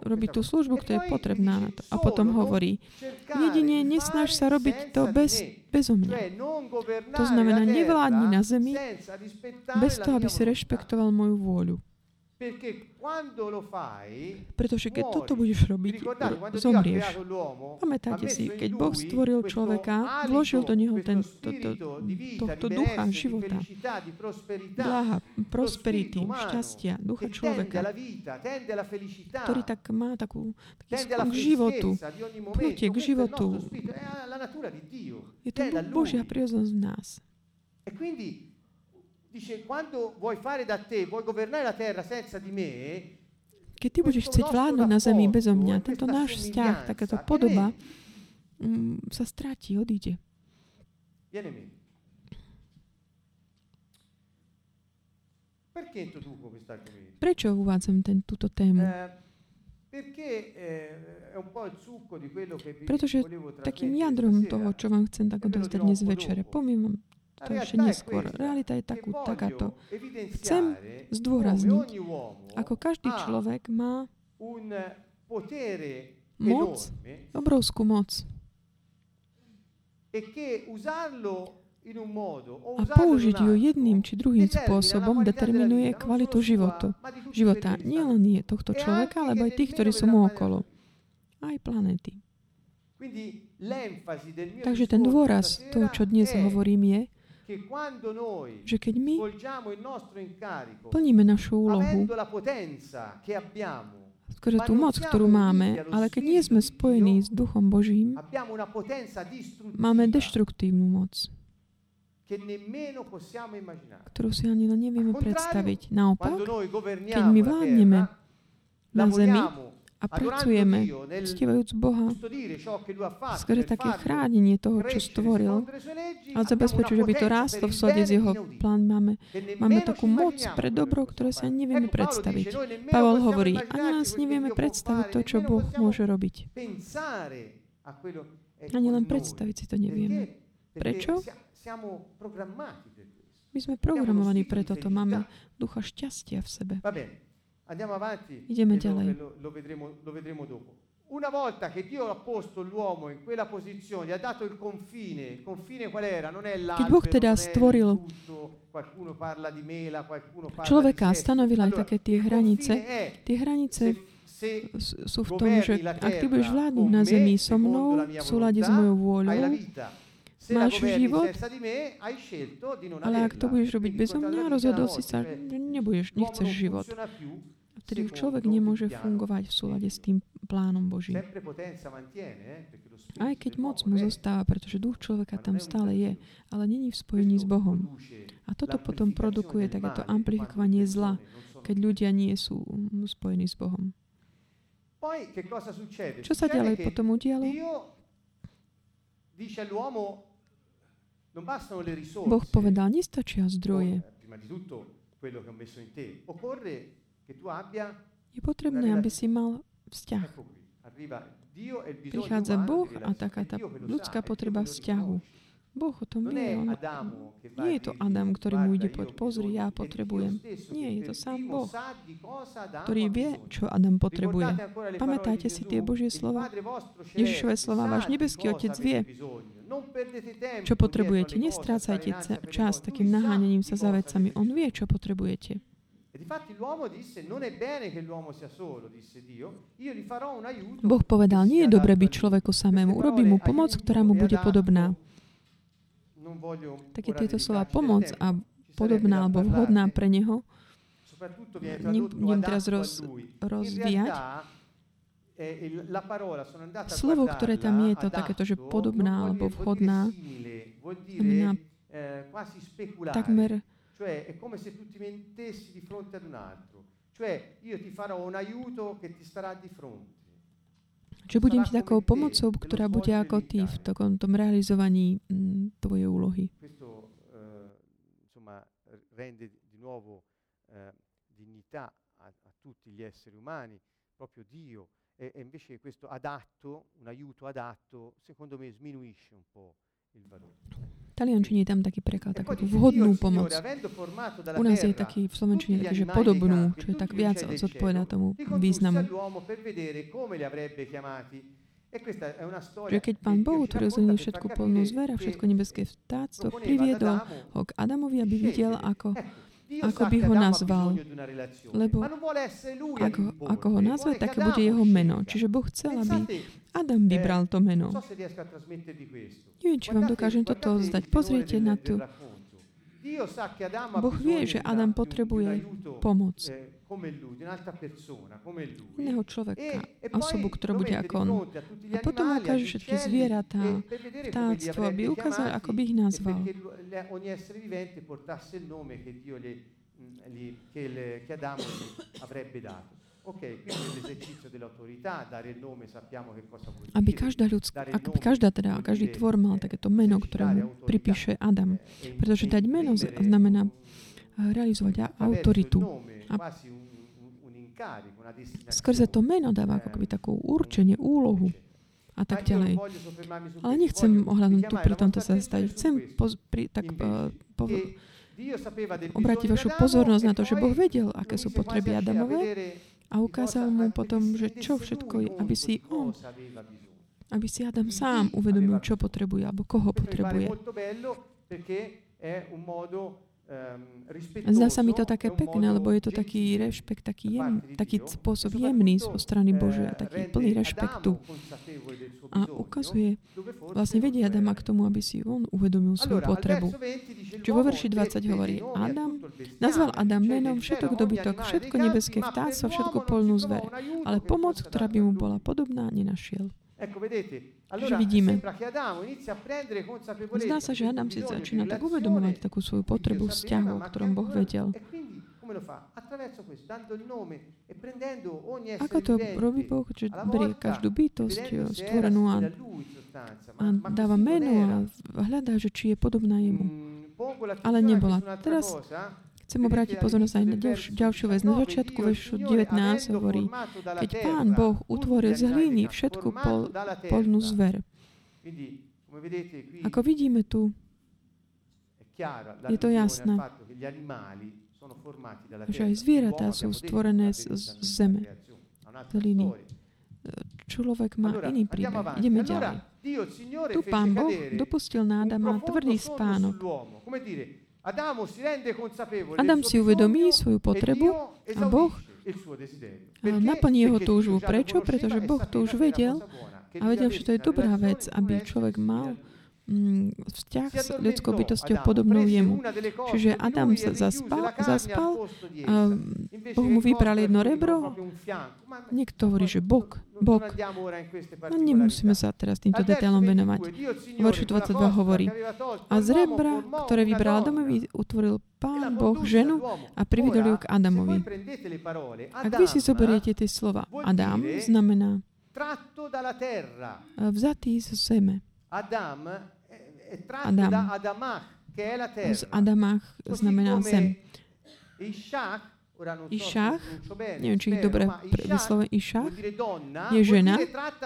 robiť tú službu, ktorá je potrebná na to. A potom hovorí, jedine nesnaž sa robiť to bez bezo mňa. To znamená, nevládni na zemi bez toho, aby si rešpektoval moju vôľu. Pretože keď toto budeš robiť, zomrieš. Pamätáte si, keď Boh stvoril človeka, vložil do neho ten, to, to, to, to ducha života, bláha, prosperity, šťastia, ducha človeka, ktorý tak má takú, taký skok k životu, pnutie k životu. Je to Božia prírodzenosť v nás. Dice, quando vuoi fare da te, vuoi governare la terra senza di me, keď ty budeš chcieť vládnuť na zemi bezo mňa, tento náš vzťah, takáto podoba m, sa stratí, odíde. Prečo uvádzam ten, túto tému? Pretože takým jadrom toho, čo vám chcem tak odovzdať dnes večera, pomimo to ešte neskôr. Realita je takú, takáto. Chcem zdôrazniť, ako každý človek má moc, obrovskú moc. A použiť ju jedným či druhým spôsobom determinuje kvalitu života. Života nielen je tohto človeka, ale aj tých, ktorí sú mu okolo. Aj planéty. Takže ten dôraz toho, čo dnes hovorím, je, že keď my plníme našu úlohu, skrze tú moc, ktorú máme, ale keď nie sme spojení s Duchom Božím, máme deštruktívnu moc, ktorú si ani len nevieme predstaviť. Naopak, keď my vládneme na zemi a pracujeme, uctievajúc Boha, skrze také chránenie toho, čo stvoril, a zabezpečuje, že by to rástlo v súlade s jeho plán. Máme, máme takú moc pre dobro, ktoré sa nevieme predstaviť. Paolo hovorí, ani nás nevieme predstaviť to, čo Boh môže robiť. Ani len predstaviť si to nevieme. Prečo? My sme programovaní pre toto. Máme ducha šťastia v sebe. Andiamo avanti. Ideme ďalej. Lo, lo vedremo lo vedremo dopo. Una volta che Dio ha posto l'uomo in quella posizione, gli ha dato il confine. Il confine qual era? Non è l'albero. Keď Boh teda stvoril človeka, stanovil aj také tie hranice. Tie hranice sú v tom, že ak ty budeš vládnuť na zemi so mnou, v súlade s mojou vôľou, máš život, ale ak to budeš robiť bezo mňa, rozhodol si sa, že nebudeš, nechceš život. Vtedy človek nemôže fungovať v súlade s tým plánom Božím. Aj keď moc mu zostáva, pretože duch človeka tam stále je, ale není v spojení s Bohom. A toto potom produkuje takéto amplifikovanie zla, keď ľudia nie sú spojení s Bohom. Čo sa ďalej potom udialo? Boh povedal, nestačia zdroje. Je potrebné, aby si mal vzťah. Prichádza Boh a taká tá ľudská potreba vzťahu. Boh o tom vie. Nie je to Adam, ktorý mu ide povedať, pozri, ja potrebujem. Nie, je to sám Boh, ktorý vie, čo Adam potrebuje. Pamätáte si tie Božie slova? Ježišové slova, váš nebeský Otec vie, čo potrebujete. Nestrácajte čas takým naháňaním sa za vecami. On vie, čo potrebujete. Boh povedal, nie je dobre byť človeku samému. Urobím mu pomoc, ktorá mu bude podobná. Také tieto slova pomoc a podobná alebo vhodná pre neho nem teraz roz, rozvíjať. Slovo, ktoré tam je, to takéto, že podobná alebo vhodná, znamená takmer cioè è come se tu ti mentessi di fronte ad un altro, cioè io ti farò un aiuto che ti starà di fronte. Čiže budem ti takou pomocou, ktorá bude ako ty v takom tom realizovaní tvojej úlohy. Questo insomma rende di nuovo dignità a tutti gli esseri umani, proprio Dio, e invece questo adatto, un aiuto adatto, secondo me sminuisce un po' il valore. V taliančine je tam taký preklad, takú vhodnú pomoc. U nás je taký v slovenčine taký, že podobnú, čo je tak viac zodpovedá tomu významu. Že keď Pán Boh utvoril všetku plnú zver a všetko nebeské vtáctvo, priviedol ho k Adamovi, aby videl, ako, ako by ho nazval. Lebo ako, ako ho nazve, také bude jeho meno. Čiže Boh chcel, aby Adam vybral to meno. Neviem, či vám dokážem toto zdať. Pozrite na to. Boh vie, že Adam potrebuje pomoc. Iného človeka, osobu, ktorá bude ako on. A potom ukáže všetky zvieratá, vtáctvo, aby ukázal, ako by ich nazval. Okay, quindi l'esercizio dell'autorità, dare il nome, sappiamo che cosa vuol dire. Aby každá ľudská, aby každá teda, každý tvor mal takéto meno, ktoré mu pripíše Adam. Pretože dať meno znamená realizovať autoritu. A skrze to meno dáva ako keby takú určenie, úlohu a tak ďalej. Ale nechcem ohľadom tu pri tomto sa stať. Chcem poz, pri, tak uh, po, obrátiť vašu pozornosť na to, že Boh vedel, aké sú potreby Adamové, a ukázal mu potom, že čo všetko je, aby si on, aby si Adam sám uvedomil, čo potrebuje, alebo koho potrebuje. Zdá sa mi to také pekné, lebo je to taký rešpekt, taký, jem, taký spôsob jemný zo strany Božia, taký plný rešpektu. A ukazuje, vlastne vedie Adama k tomu, aby si on uvedomil svoju potrebu. Čiže vo verši dvadsať hovorí, Adam, nazval Adam menom všetok dobytok, všetko nebeské vtáctvo, všetko poľnú zver, ale pomoc, ktorá by mu bola podobná, nenašiel. Čiže vidíme. Zdá sa, že Adam si začína tak uvedomovať takú svoju potrebu vzťahu, o ktorom Boh vedel. Ako to robí Boh, že berie každú bytosť stvorenú a, a dáva meno a hľadá, že či je podobná jemu. Ale nebola. Teraz chcem obrátiť pozornosť aj na ďalš- ďalšiu vec. Na začiatku veršu devätnásť hovorí, keď Pán Boh utvoril z hliny všetku pol, polnú zver. Ako vidíme tu, je to jasné, že aj zvieratá sú stvorené z, z zeme, z hliny. Človek má iný príbeh. Ideme ďalej. Tu Pán Boh dopustil na Adama tvrdý spánok. Adam si uvedomí svoju potrebu a Boh naplní jeho túžbu. Prečo? Pretože Boh to už vedel a vedel, že to je dobrá vec, aby človek mal vzťah s ľudskou bytosťou podobnou jemu. Čiže Adam sa zaspal, zaspal a Boh mu vybral jedno rebro. Niekto hovorí, že bok, bok. No nemusíme sa teraz týmto detailom venovať. Verš dvadsaťdva hovorí, a z rebra, ktoré vybral Adamovi, utvoril Pán Boh ženu a privedol ju k Adamovi. Ak vy si zoberiete tie slova, Adam znamená vzatý z zeme. Adam Adam. Z Adamach znamená zem. Išach, neviem, či ich dobre vyslovené, Išach je žena,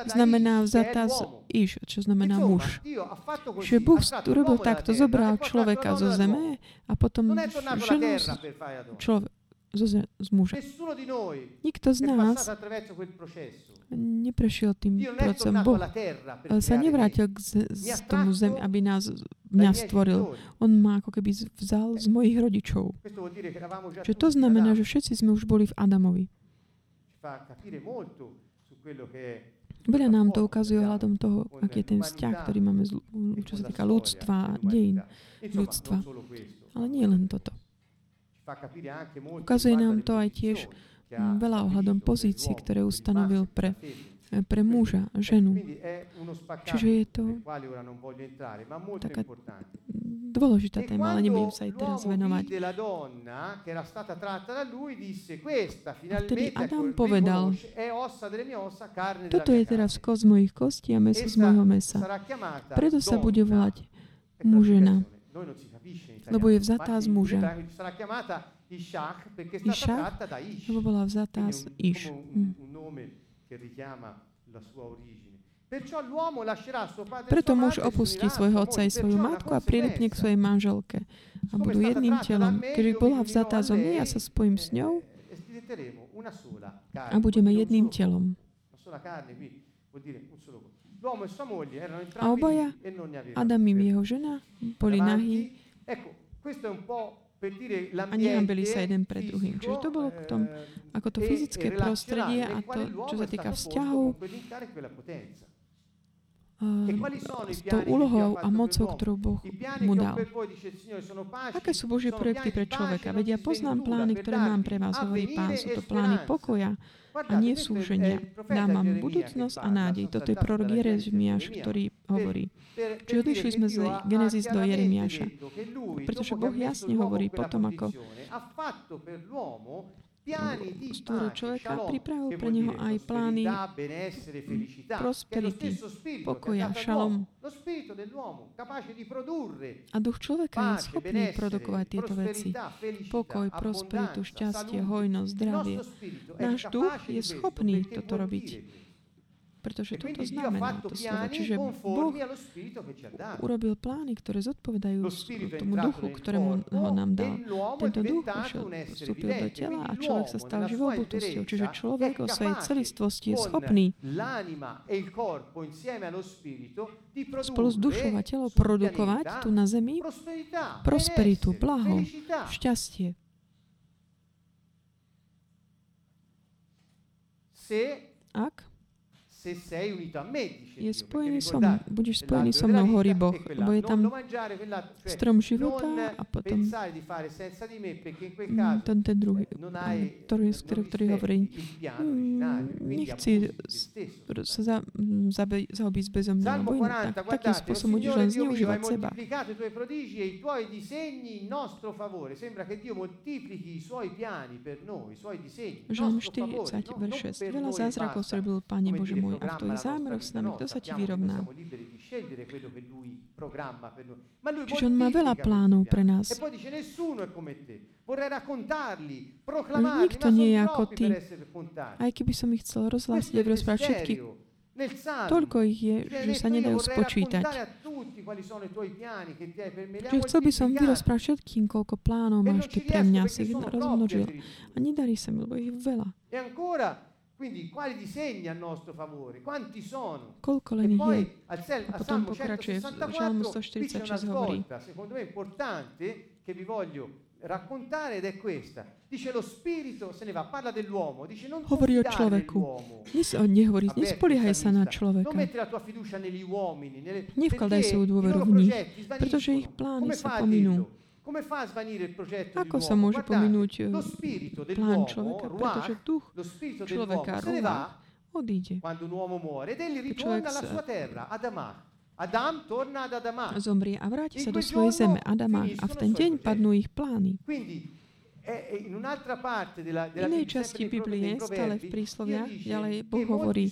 znamená vzatá z Iš, čo znamená muž. Čiže Búh urobil takto, zobral človeka zo zeme a potom ženu z, človek, zo zem, z muža. Nikto z nás neprešiel tým procesom. Boh sa nevrátil k z, z tomu zemi, aby nás, nás stvoril. On ma ako keby vzal z mojich rodičov. Čo to znamená, že všetci sme už boli v Adamovi. Veľa nám to ukazuje hľadom toho, aký je ten vzťah, ktorý máme, čo sa týka ľudstva, dejín ľudstva. Ale nie len toto. Ukazuje nám to aj tiež veľa ohľadom pozícií, ktoré ustanovil pre, pre muža, ženu. Čiže je to taká dôležitá téma, ale nebudem sa aj teraz venovať. A vtedy Adam povedal, toto je teraz kost mojich kostí a mäso z mojho mäsa. Preto sa bude volať mužena, lebo je vzatá z muža. Išach, lebo bola vzatá z Iš. Hm. Preto muž opustí svojho otca i svoju matku a prilipne k svojej manželke a budú jedným telom. Keďže bola vzatá zo mňa, ja sa spojím s ňou a budeme jedným telom. A obaja, Adam i jeho žena, boli nahí a nehambili sa jeden pred druhým. Čiže to bolo k tomu, ako to fyzické prostredie a to, čo sa týka vzťahov, s tou úlohou a mocou, ktorú Boh mu dal. Aké sú Božie projekty pre človeka? Veď ja poznám plány, ktoré mám pre vás, hovorí Pán, sú to plány pokoja a nie súženia. Dám vám budúcnosť a nádej. Toto je prorok Jeremiáš, ktorý hovorí. Čiže odišli sme z Genesis do Jeremiáša. Pretože Boh jasne hovorí potom, ako stvoril človeka, pripravil pre neho aj plány prosperity, pokoja, šalom. A duch človeka je schopný produkovať tieto veci. Pokoj, prosperitu, šťastie, hojnosť, zdravie. Náš duch je schopný toto robiť. Pretože toto znamená to slovo. Čiže Boh urobil plány, ktoré zodpovedajú tomu duchu, ktorému ho nám dal. Tento duch vstúpil do tela a človek sa stal živou bytosťou. Čiže človek o svojej celistvosti je schopný spolu s dušou a telom produkovať tu na zemi prosperitu, blaho, šťastie. Ak je spojený so mnou, budeš spojený so mnou, hovorí Boh, lebo je tam strom života a potom ten, ten druhý, ktorý, ktorý, ktorý hovorí, nechci sa za, za, zaobísť bezomňa, lebo inak takým spôsobom budeš len zneužívať seba. Žalm štyridsať, verš šesť. Veľa zázrakov zrobil Pane Bože môj, a v tvojich zámeroch s nami, kto sa ti vyrovná? Čiže on má veľa plánov pre nás. Ale nikto nie je ako ty. Aj keby som ich chcel rozhlásiť, aby rozprávať všetkých, toľko ich je, že sa nedajú spočítať. Čiže chcel by som vyrozprávať všetkým, koľko plánov máš ty pre mňa, si ich rozmnožil. A nedarí sa mi, lebo ich je veľa. Quindi quali disegni a nostro favore? Quanti sono? E poi al Salmo centosessantaquattro dice un'altra, secondo me importante, che vi voglio raccontare ed è questa. Dice lo spirito se ne va, parla dell'uomo, dice non fidare l'uomo. Nehovorí, nespoliehaj sa na človeka. Nevkladaj svoju dôveru v nich, pretože ich plány sa pominú. Ako sa môže pominúť plán človeka? Pretože duch človeka rúha odíde. Človek zomrie a vráti sa do svojej zeme Adama a v ten deň padnú ich plány. V inej časti Biblie, stále v prísloviach, ďalej Boh hovorí,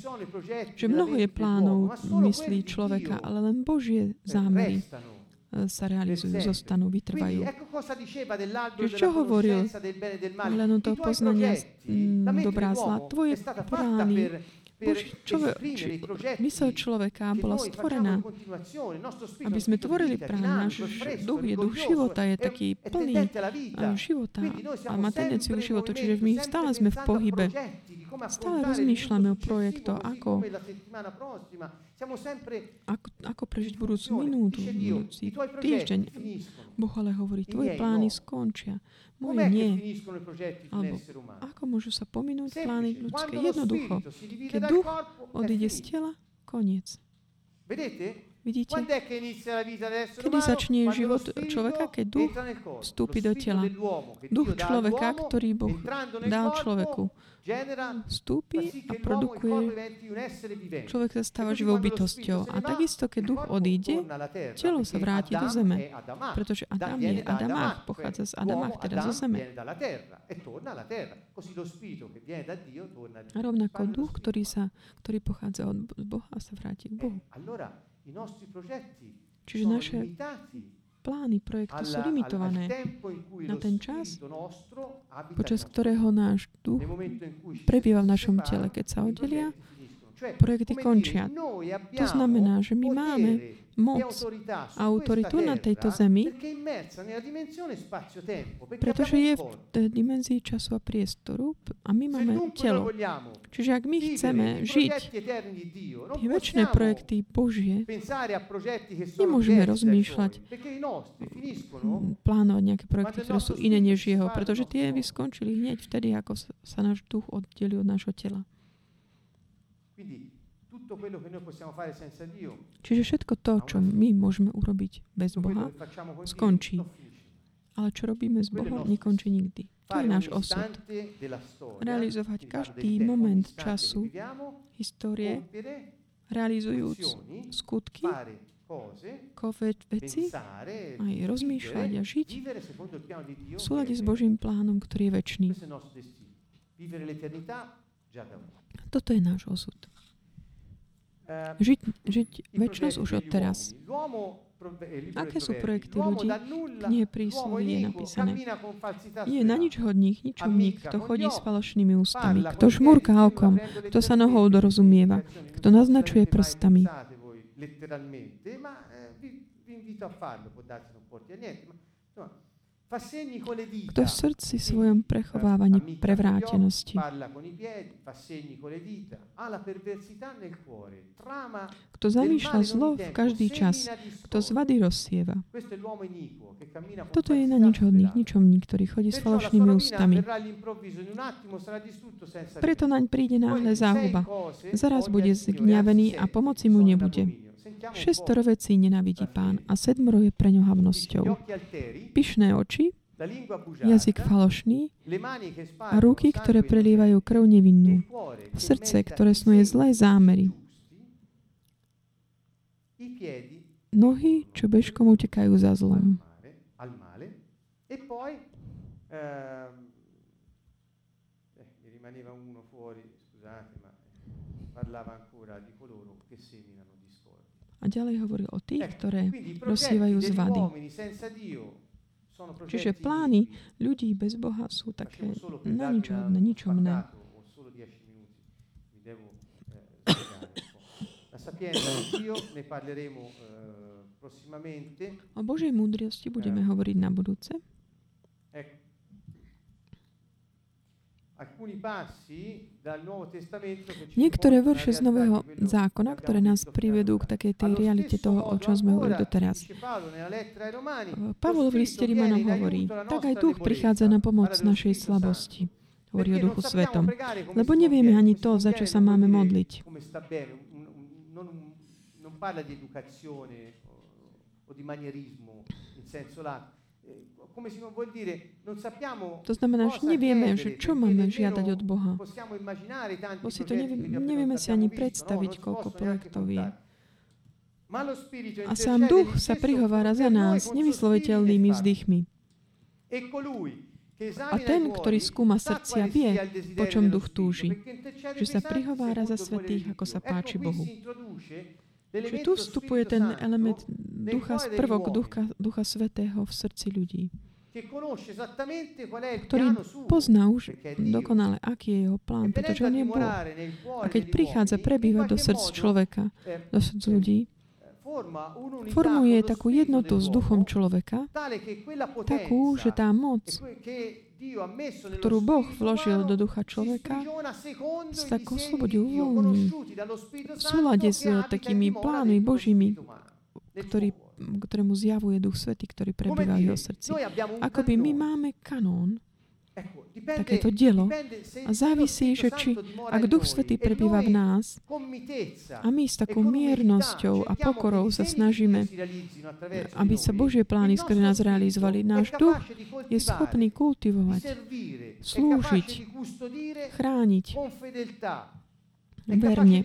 že mnoho je plánov myslí človeka, ale len Božie zámery sa realizujú, zostanú, vytrvajú. Čo hovoril ohľadom toho poznania dobrá zla? Tvoje plány, mysel človeka bola stvorená, aby sme tvorili plány. Náš duch je duch života, je taký plný života a má tendenciu k životu, čiže my stále sme v pohybe. Stále rozmýšľame o projektoch, ako, ako, ako prežiť budúcu minútu, budúci týždeň. Boh ale hovorí, tvoje plány skončia, moje nie. Alebo ako môžu sa pominúť plány ľudské? Jednoducho, keď duch odíde z tela, koniec. Vidíte? Kedy začne život človeka, keď duch vstúpi do tela? Duch človeka, ktorý Boh dal človeku, vstúpi a produkuje. Človek sa stáva živou bytosťou. A takisto, keď duch odíde, telo sa vráti do zeme. Pretože Adam je Adamách, pochádza z Adamách, teda zo zeme. A rovnako duch, ktorý, sa, ktorý pochádza od Boha, sa vráti k Bohu. Čiže naše plány, projekty sú limitované na ten čas, počas ktorého náš duch prebýva v našom tele. Keď sa oddelia, projekty končia. To znamená, že my máme moc a autoritu na tejto zemi, pretože je v dimenzii času a priestoru a my máme telo. Čiže ak my chceme žiť tie večné projekty Božie, nemôžeme rozmýšľať, plánovať nejaké projekty, ktoré sú iné než jeho, pretože tie by skončili hneď vtedy, ako sa náš duch oddelil od nášho tela. Čiže všetko to, čo my môžeme urobiť bez Boha, skončí. Ale čo robíme s Bohom, nekončí nikdy. To je náš osud. Realizovať každý moment času histórie, realizujúc skutky, kovet veci, aj rozmýšľať a žiť v súlade s Božím plánom, ktorý je večný. Toto je náš osud. Žiť, žiť večnosť už od teraz. Aké sú projekty ľudí? Nie príslovie je napísané. Je na nič hodných, ničomník, kto chodí s falošnými ústami, kto žmurká okom, kto sa nohou dorozumieva, kto naznačuje prstami. Kto v srdci svojom prechovávaní prevrátenosti. Kto zamýšľa zlo v každý čas, kto z vady rozsieva. Toto je na nič hodných, ničomník, ktorý chodí s falošnými ústami. Preto naň príde náhle záhuba. Zaraz bude zgňavený a pomoci mu nebude. Šestoro vecí nenavidí Pán a sedmoro je pre ňo havnosťou. Pyšné oči, jazyk falošný a ruky, ktoré prelievajú krv nevinnú. Srdce, ktoré snuje zlé zámery. Nohy, čo bežkom utekajú za zlom. A ďalej hovoril o tých, ktoré rozsievajú zvady. Čiže plány ľudí bez Boha sú také na ničomné, ničomné. O Božej múdrosti budeme hovoriť na budúce. Niektoré verše z Nového zákona, ktoré nás privedú k takej tej realite toho, o čom sme hovorili doteraz. Pavol v liste Rimanom hovorí, tak aj duch prichádza na pomoc našej slabosti. Hovorí o Duchu Svetom. Lebo nevieme ani to, za čo sa máme modliť. To znamená, že nevieme, že čo máme žiadať od Boha. Bo si to nevieme, nevieme si ani predstaviť, koľko projektov je. A sám duch sa prihovára za nás nevysloviteľnými vzdychmi. A ten, ktorý skúma srdcia, vie, po čom duch túži. Že sa prihovára za svätých, ako sa páči Bohu. Že tu vstupuje ten element ducha, prvok ducha, ducha svätého v srdci ľudí, ktorý pozná už dokonale, aký je jeho plán, pretože on je Boh. A keď prichádza prebývať do srdc človeka, do srdc ľudí, formuje takú jednotu s duchom človeka, takú, že tá moc, ktorú Boh vložil do ducha človeka, sa tak oslobodí, uvoľní v súlade s takými plánmi Božími, ktorý ktorému zjavuje Duch Svätý, ktorý prebýva v jeho srdci. Akoby my máme kanón, takéto dielo, a závisí, že či, ak Duch Svätý prebýva v nás a my s takou miernosťou a pokorou sa snažíme, aby sa Božie plány skrze nás realizovali, náš duch je schopný kultivovať, slúžiť, chrániť, verne,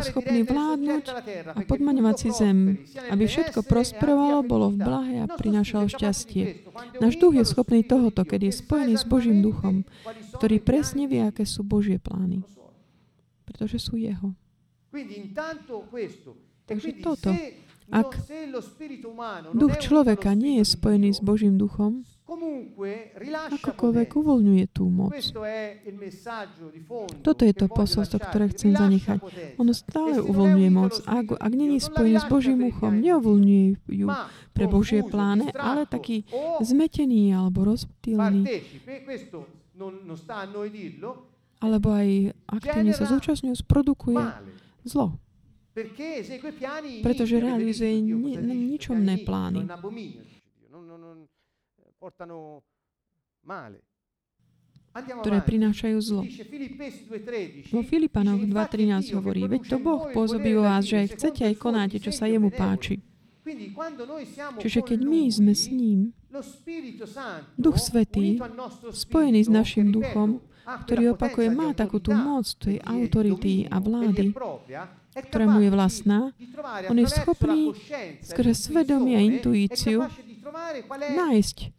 je schopný vládnuť a podmaňovať si zem, aby všetko prosperovalo, bolo v blahe a prinášalo šťastie. Náš duch je schopný tohoto, keď je spojený s Božím duchom, ktorý presne vie, aké sú Božie plány, pretože sú jeho. Takže toto, ak duch človeka nie je spojený s Božím duchom, akokoľvek uvoľňuje tú moc. Toto je to posolstvo, ktoré chcem zanechať. Ono stále uvoľňuje moc. Ak, ak nie je spojený s Božím uchom, neuvoľňuje ju pre Božie pláne, ale taký zmetený alebo rozptýlený. Alebo aj aktívne sa zúčastňuje, sprodukuje zlo. Pretože realizuje ni- ničomné plány. Ktoré prinášajú zlo. Vo Filipánoch dva trinásť hovorí, veď to Boh pôsobí vo vás, že aj chcete, aj konáte, čo sa jemu páči. Čiže keď my sme s ním, Duch Svätý, spojený s našim duchom, ktorý opakuje, má takúto moc, tej autority a vlády, ktorá mu je vlastná, on je schopný skrze svedomie a intuíciu nájsť,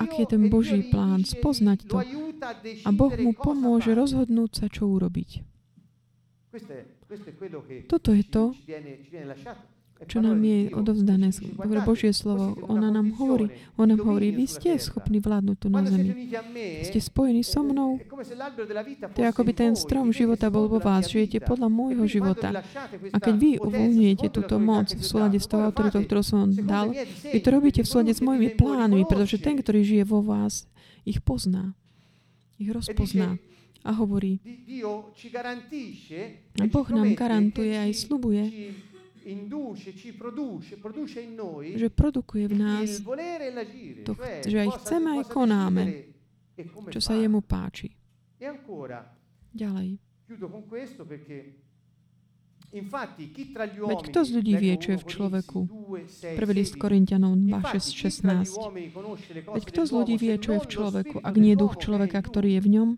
aký je ten Boží plán, spoznať to. A Boh mu pomôže rozhodnúť sa, čo urobiť. Toto je to, čo nám je odovzdané. Božie slovo, ona nám hovorí, ona nám hovorí, vy ste schopní vládnuť tu na zemi. Ste spojení so mnou. To je akoby ten strom života bol vo vás. Žijete podľa môjho života. A keď vy uvoľňujete túto moc v súlade s tou autoritou, ktorú som vám dal, vy to robíte v súlade s mojimi plánmi, pretože ten, ktorý žije vo vás, ich pozná. Ich rozpozná. A hovorí, a Boh nám garantuje aj sľubuje, že produkuje v nás to, že aj chceme, aj konáme, čo sa jemu páči. Ďalej. Veď kto z ľudí vie, čo je v človeku? prvý list Korinťanom dva šesť šestnásť. Veď kto z ľudí vie, čo je v človeku, ak nie duch človeka, ktorý je v ňom?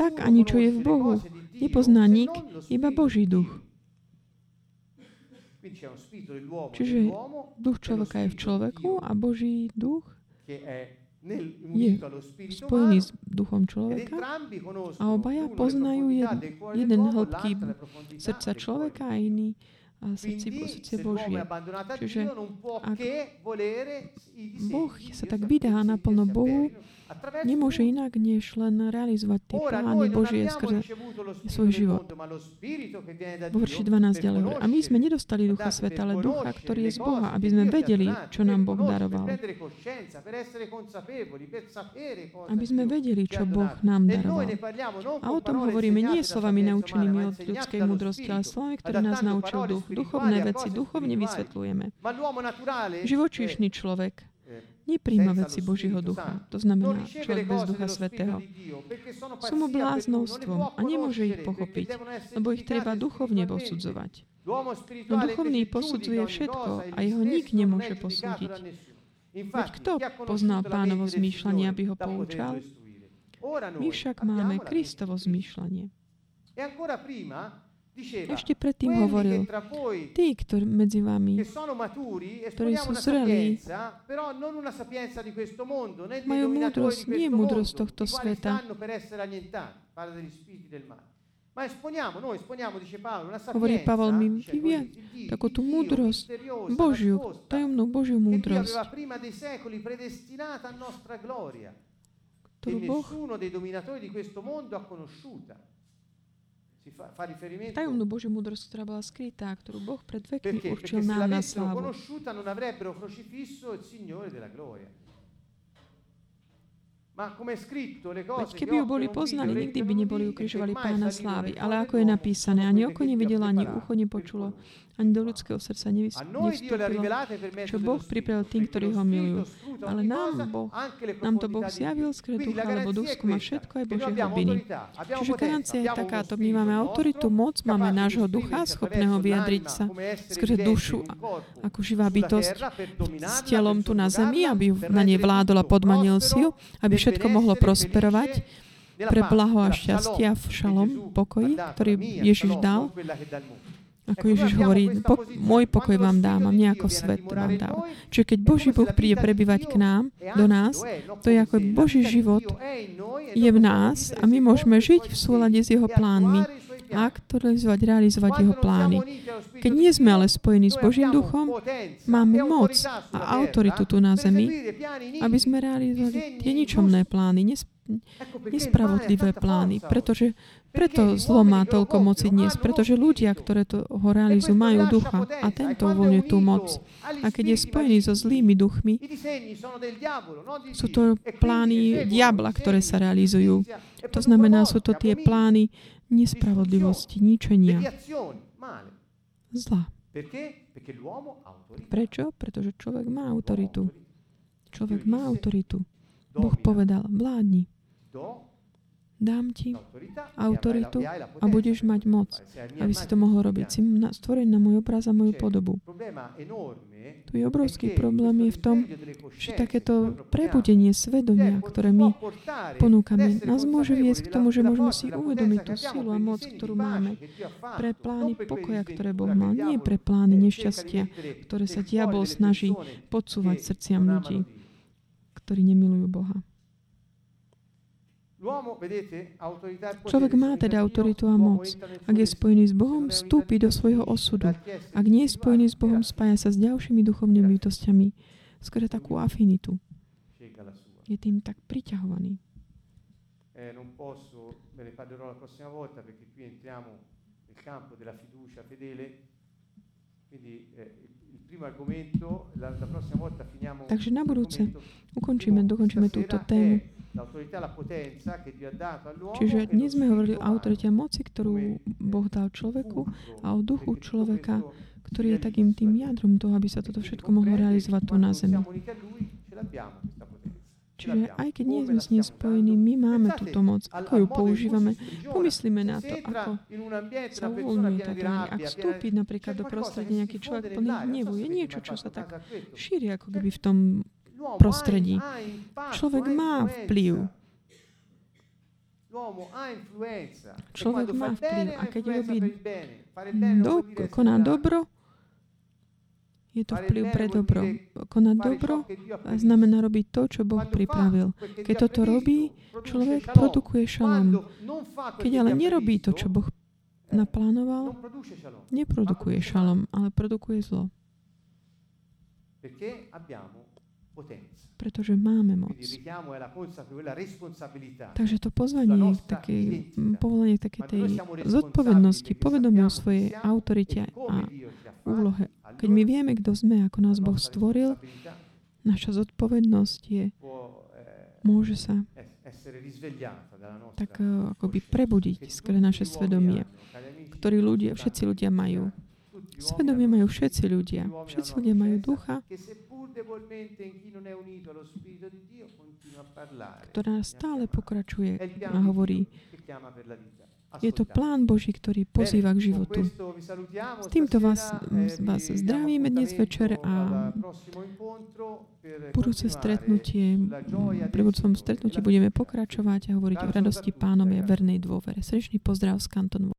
Tak ani čo je v Bohu, nepozná nik, iba Boží duch. Čiže duch človeka je v človeku a Boží duch je spojený s duchom človeka a obaja poznajú jeden, jeden hĺbky srdca človeka a iný a srdci, srdce Božie. Čiže ak Boh sa tak vydá naplno Bohu, nemôže inak, než len realizovať tie plány Božie skrze svoj život. Vo verši dvanásť ďalej. A my sme nedostali Ducha Sveta, ale Ducha, ktorý je z Boha, aby sme vedeli, čo nám Boh daroval. Aby sme vedeli, čo Boh nám daroval. A o tom hovoríme nie slovami naučenými od ľudskej múdrosti, ale slovami, ktoré nás naučil Duch. Duchovné veci duchovne vysvetlujeme. Živočíšny človek nepríjma veci Božího ducha. To znamená človek bez Ducha Svätého. Sú mu bláznostvom a nemôže ich pochopiť, lebo ich treba duchovne posudzovať. No duchovný posudzuje všetko a jeho nik nemôže posúdiť. Veď kto poznal Pánovo zmýšľanie, aby ho poučal? My však máme Kristovo zmýšľanie. Ešte predtým hovoril, tí, ktorí medzi vami, ktorí sú zrelí, majú múdrosť, nie múdrosť tohto sveta, Hovorí Pavel, my vyviať takú tú múdrosť Božiu, tajomnú Božiu múdrosť, ktorú Boh, tajomnú Božiu múdrosť, ktorá bola skrytá, ktorú Boh pred vekmi určil nám na slávu. Veď keby ju boli poznali, nikdy by neboli ukrižovali Pána slávy. Ale ako je napísané, ani oko nevidelo, ani ucho nepočulo, ani do ľudského srdca nevstúpilo, čo Boh pripravil tým, ktorí ho milujú. Ale nám, Boh, nám to Boh zjavil skrze Ducha, lebo Duch skúma všetko, aj Božie hlbiny. Čiže garancia je takáto. My máme autoritu, moc, máme nášho Ducha, schopného vyjadriť sa skrze dušu, ako živá bytosť s telom tu na zemi, aby na nej vládol a podmanil si ju, aby všetko mohlo prosperovať pre blaho a šťastia v šalom pokoji, ktorý Ježiš dal. Ako Ježiš hovorí, po, môj pokoj vám dám a mne ako svet vám dám. Čiže keď Boží Boh príde prebývať k nám, do nás, to je ako Boží život je v nás a my môžeme žiť v súlade s jeho plánmi a aktualizovať, realizovať jeho plány. Keď nie sme ale spojení s Božím duchom, máme moc a autoritu tu na zemi, aby sme realizovali tie ničomné plány, nes- nespravodlivé plány, pretože preto zlo má toľko moci dnes, pretože ľudia, ktoré to ho realizujú, majú ducha a tento uvoľňuje tú moc. A keď je spojený so zlými duchmi, sú to plány diabla, ktoré sa realizujú. To znamená, sú to tie plány nespravodlivosti, ničenia, zla. Prečo? Pretože človek má autoritu. Človek má autoritu. Boh povedal, vládni. Dám ti autoritu a budeš mať moc, aby si to mohol robiť. Si stvorený na môj obraz a moju podobu. Tu je obrovský problém je v tom, že takéto prebudenie svedomia, ktoré my ponúkame, nás môže viesť k tomu, že môžeme si uvedomiť tú silu a moc, ktorú máme pre plány pokoja, ktoré Boh má, nie pre plány nešťastia, ktoré sa diabol snaží podsúvať srdciam ľudí, ktorí nemilujú Boha. Človek má teda autoritu a moc. Ak je spojený s Bohom, vstúpi do svojho osudu. Ak nie je spojený s Bohom, spája sa s ďalšími duchovnými bytostiami. Skôr takú afinitu. Je tým tak priťahovaný. Takže na budúce ukončíme, dokončíme túto tému. Čiže dnes sme hovorili o autorite moci, ktorú Boh dal človeku a o duchu človeka, ktorý je takým tým jadrom toho, aby sa toto všetko mohlo realizovať tu na zemi. Čiže aj keď nie sme s ním spojení, my máme túto moc. Ako ju používame? Pomyslíme na to, ako sa uvoľňuje táto hnev. Ak vstúpi napríklad do prostredia nejaký človek plný hnevu, je niečo, čo sa tak šíri ako keby v tom prostredí. Človek má vplyv. Človek má vplyv a keď robí do, koná dobro, je to vplyv pre dobro. Konať dobro znamená robiť to, čo Boh pripravil. Keď toto robí, človek produkuje šalom. Keď ale nerobí to, čo Boh naplánoval, neprodukuje šalom, ale produkuje zlo. Pretože máme moc. Takže to pozvanie je také, povolanie také tej zodpovednosti, povedomie o svojej autorite a úlohe. Keď my vieme, kto sme, ako nás Boh stvoril, naša zodpovednosť je, môže sa tak akoby prebudiť skrze naše svedomie, ktoré ľudia, všetci ľudia majú. Svedomie majú všetci ľudia. Všetci ľudia majú ducha, ktorá stále pokračuje a hovorí. Je to plán Boží, ktorý pozýva k životu. S týmto vás, vás zdravíme dnes večer a budúce stretnutie, pri budúcom stretnutí budeme pokračovať a hovoriť o radosti Pánovi a vernej dôvere. Srdečný pozdrav z Kanto Nuovo.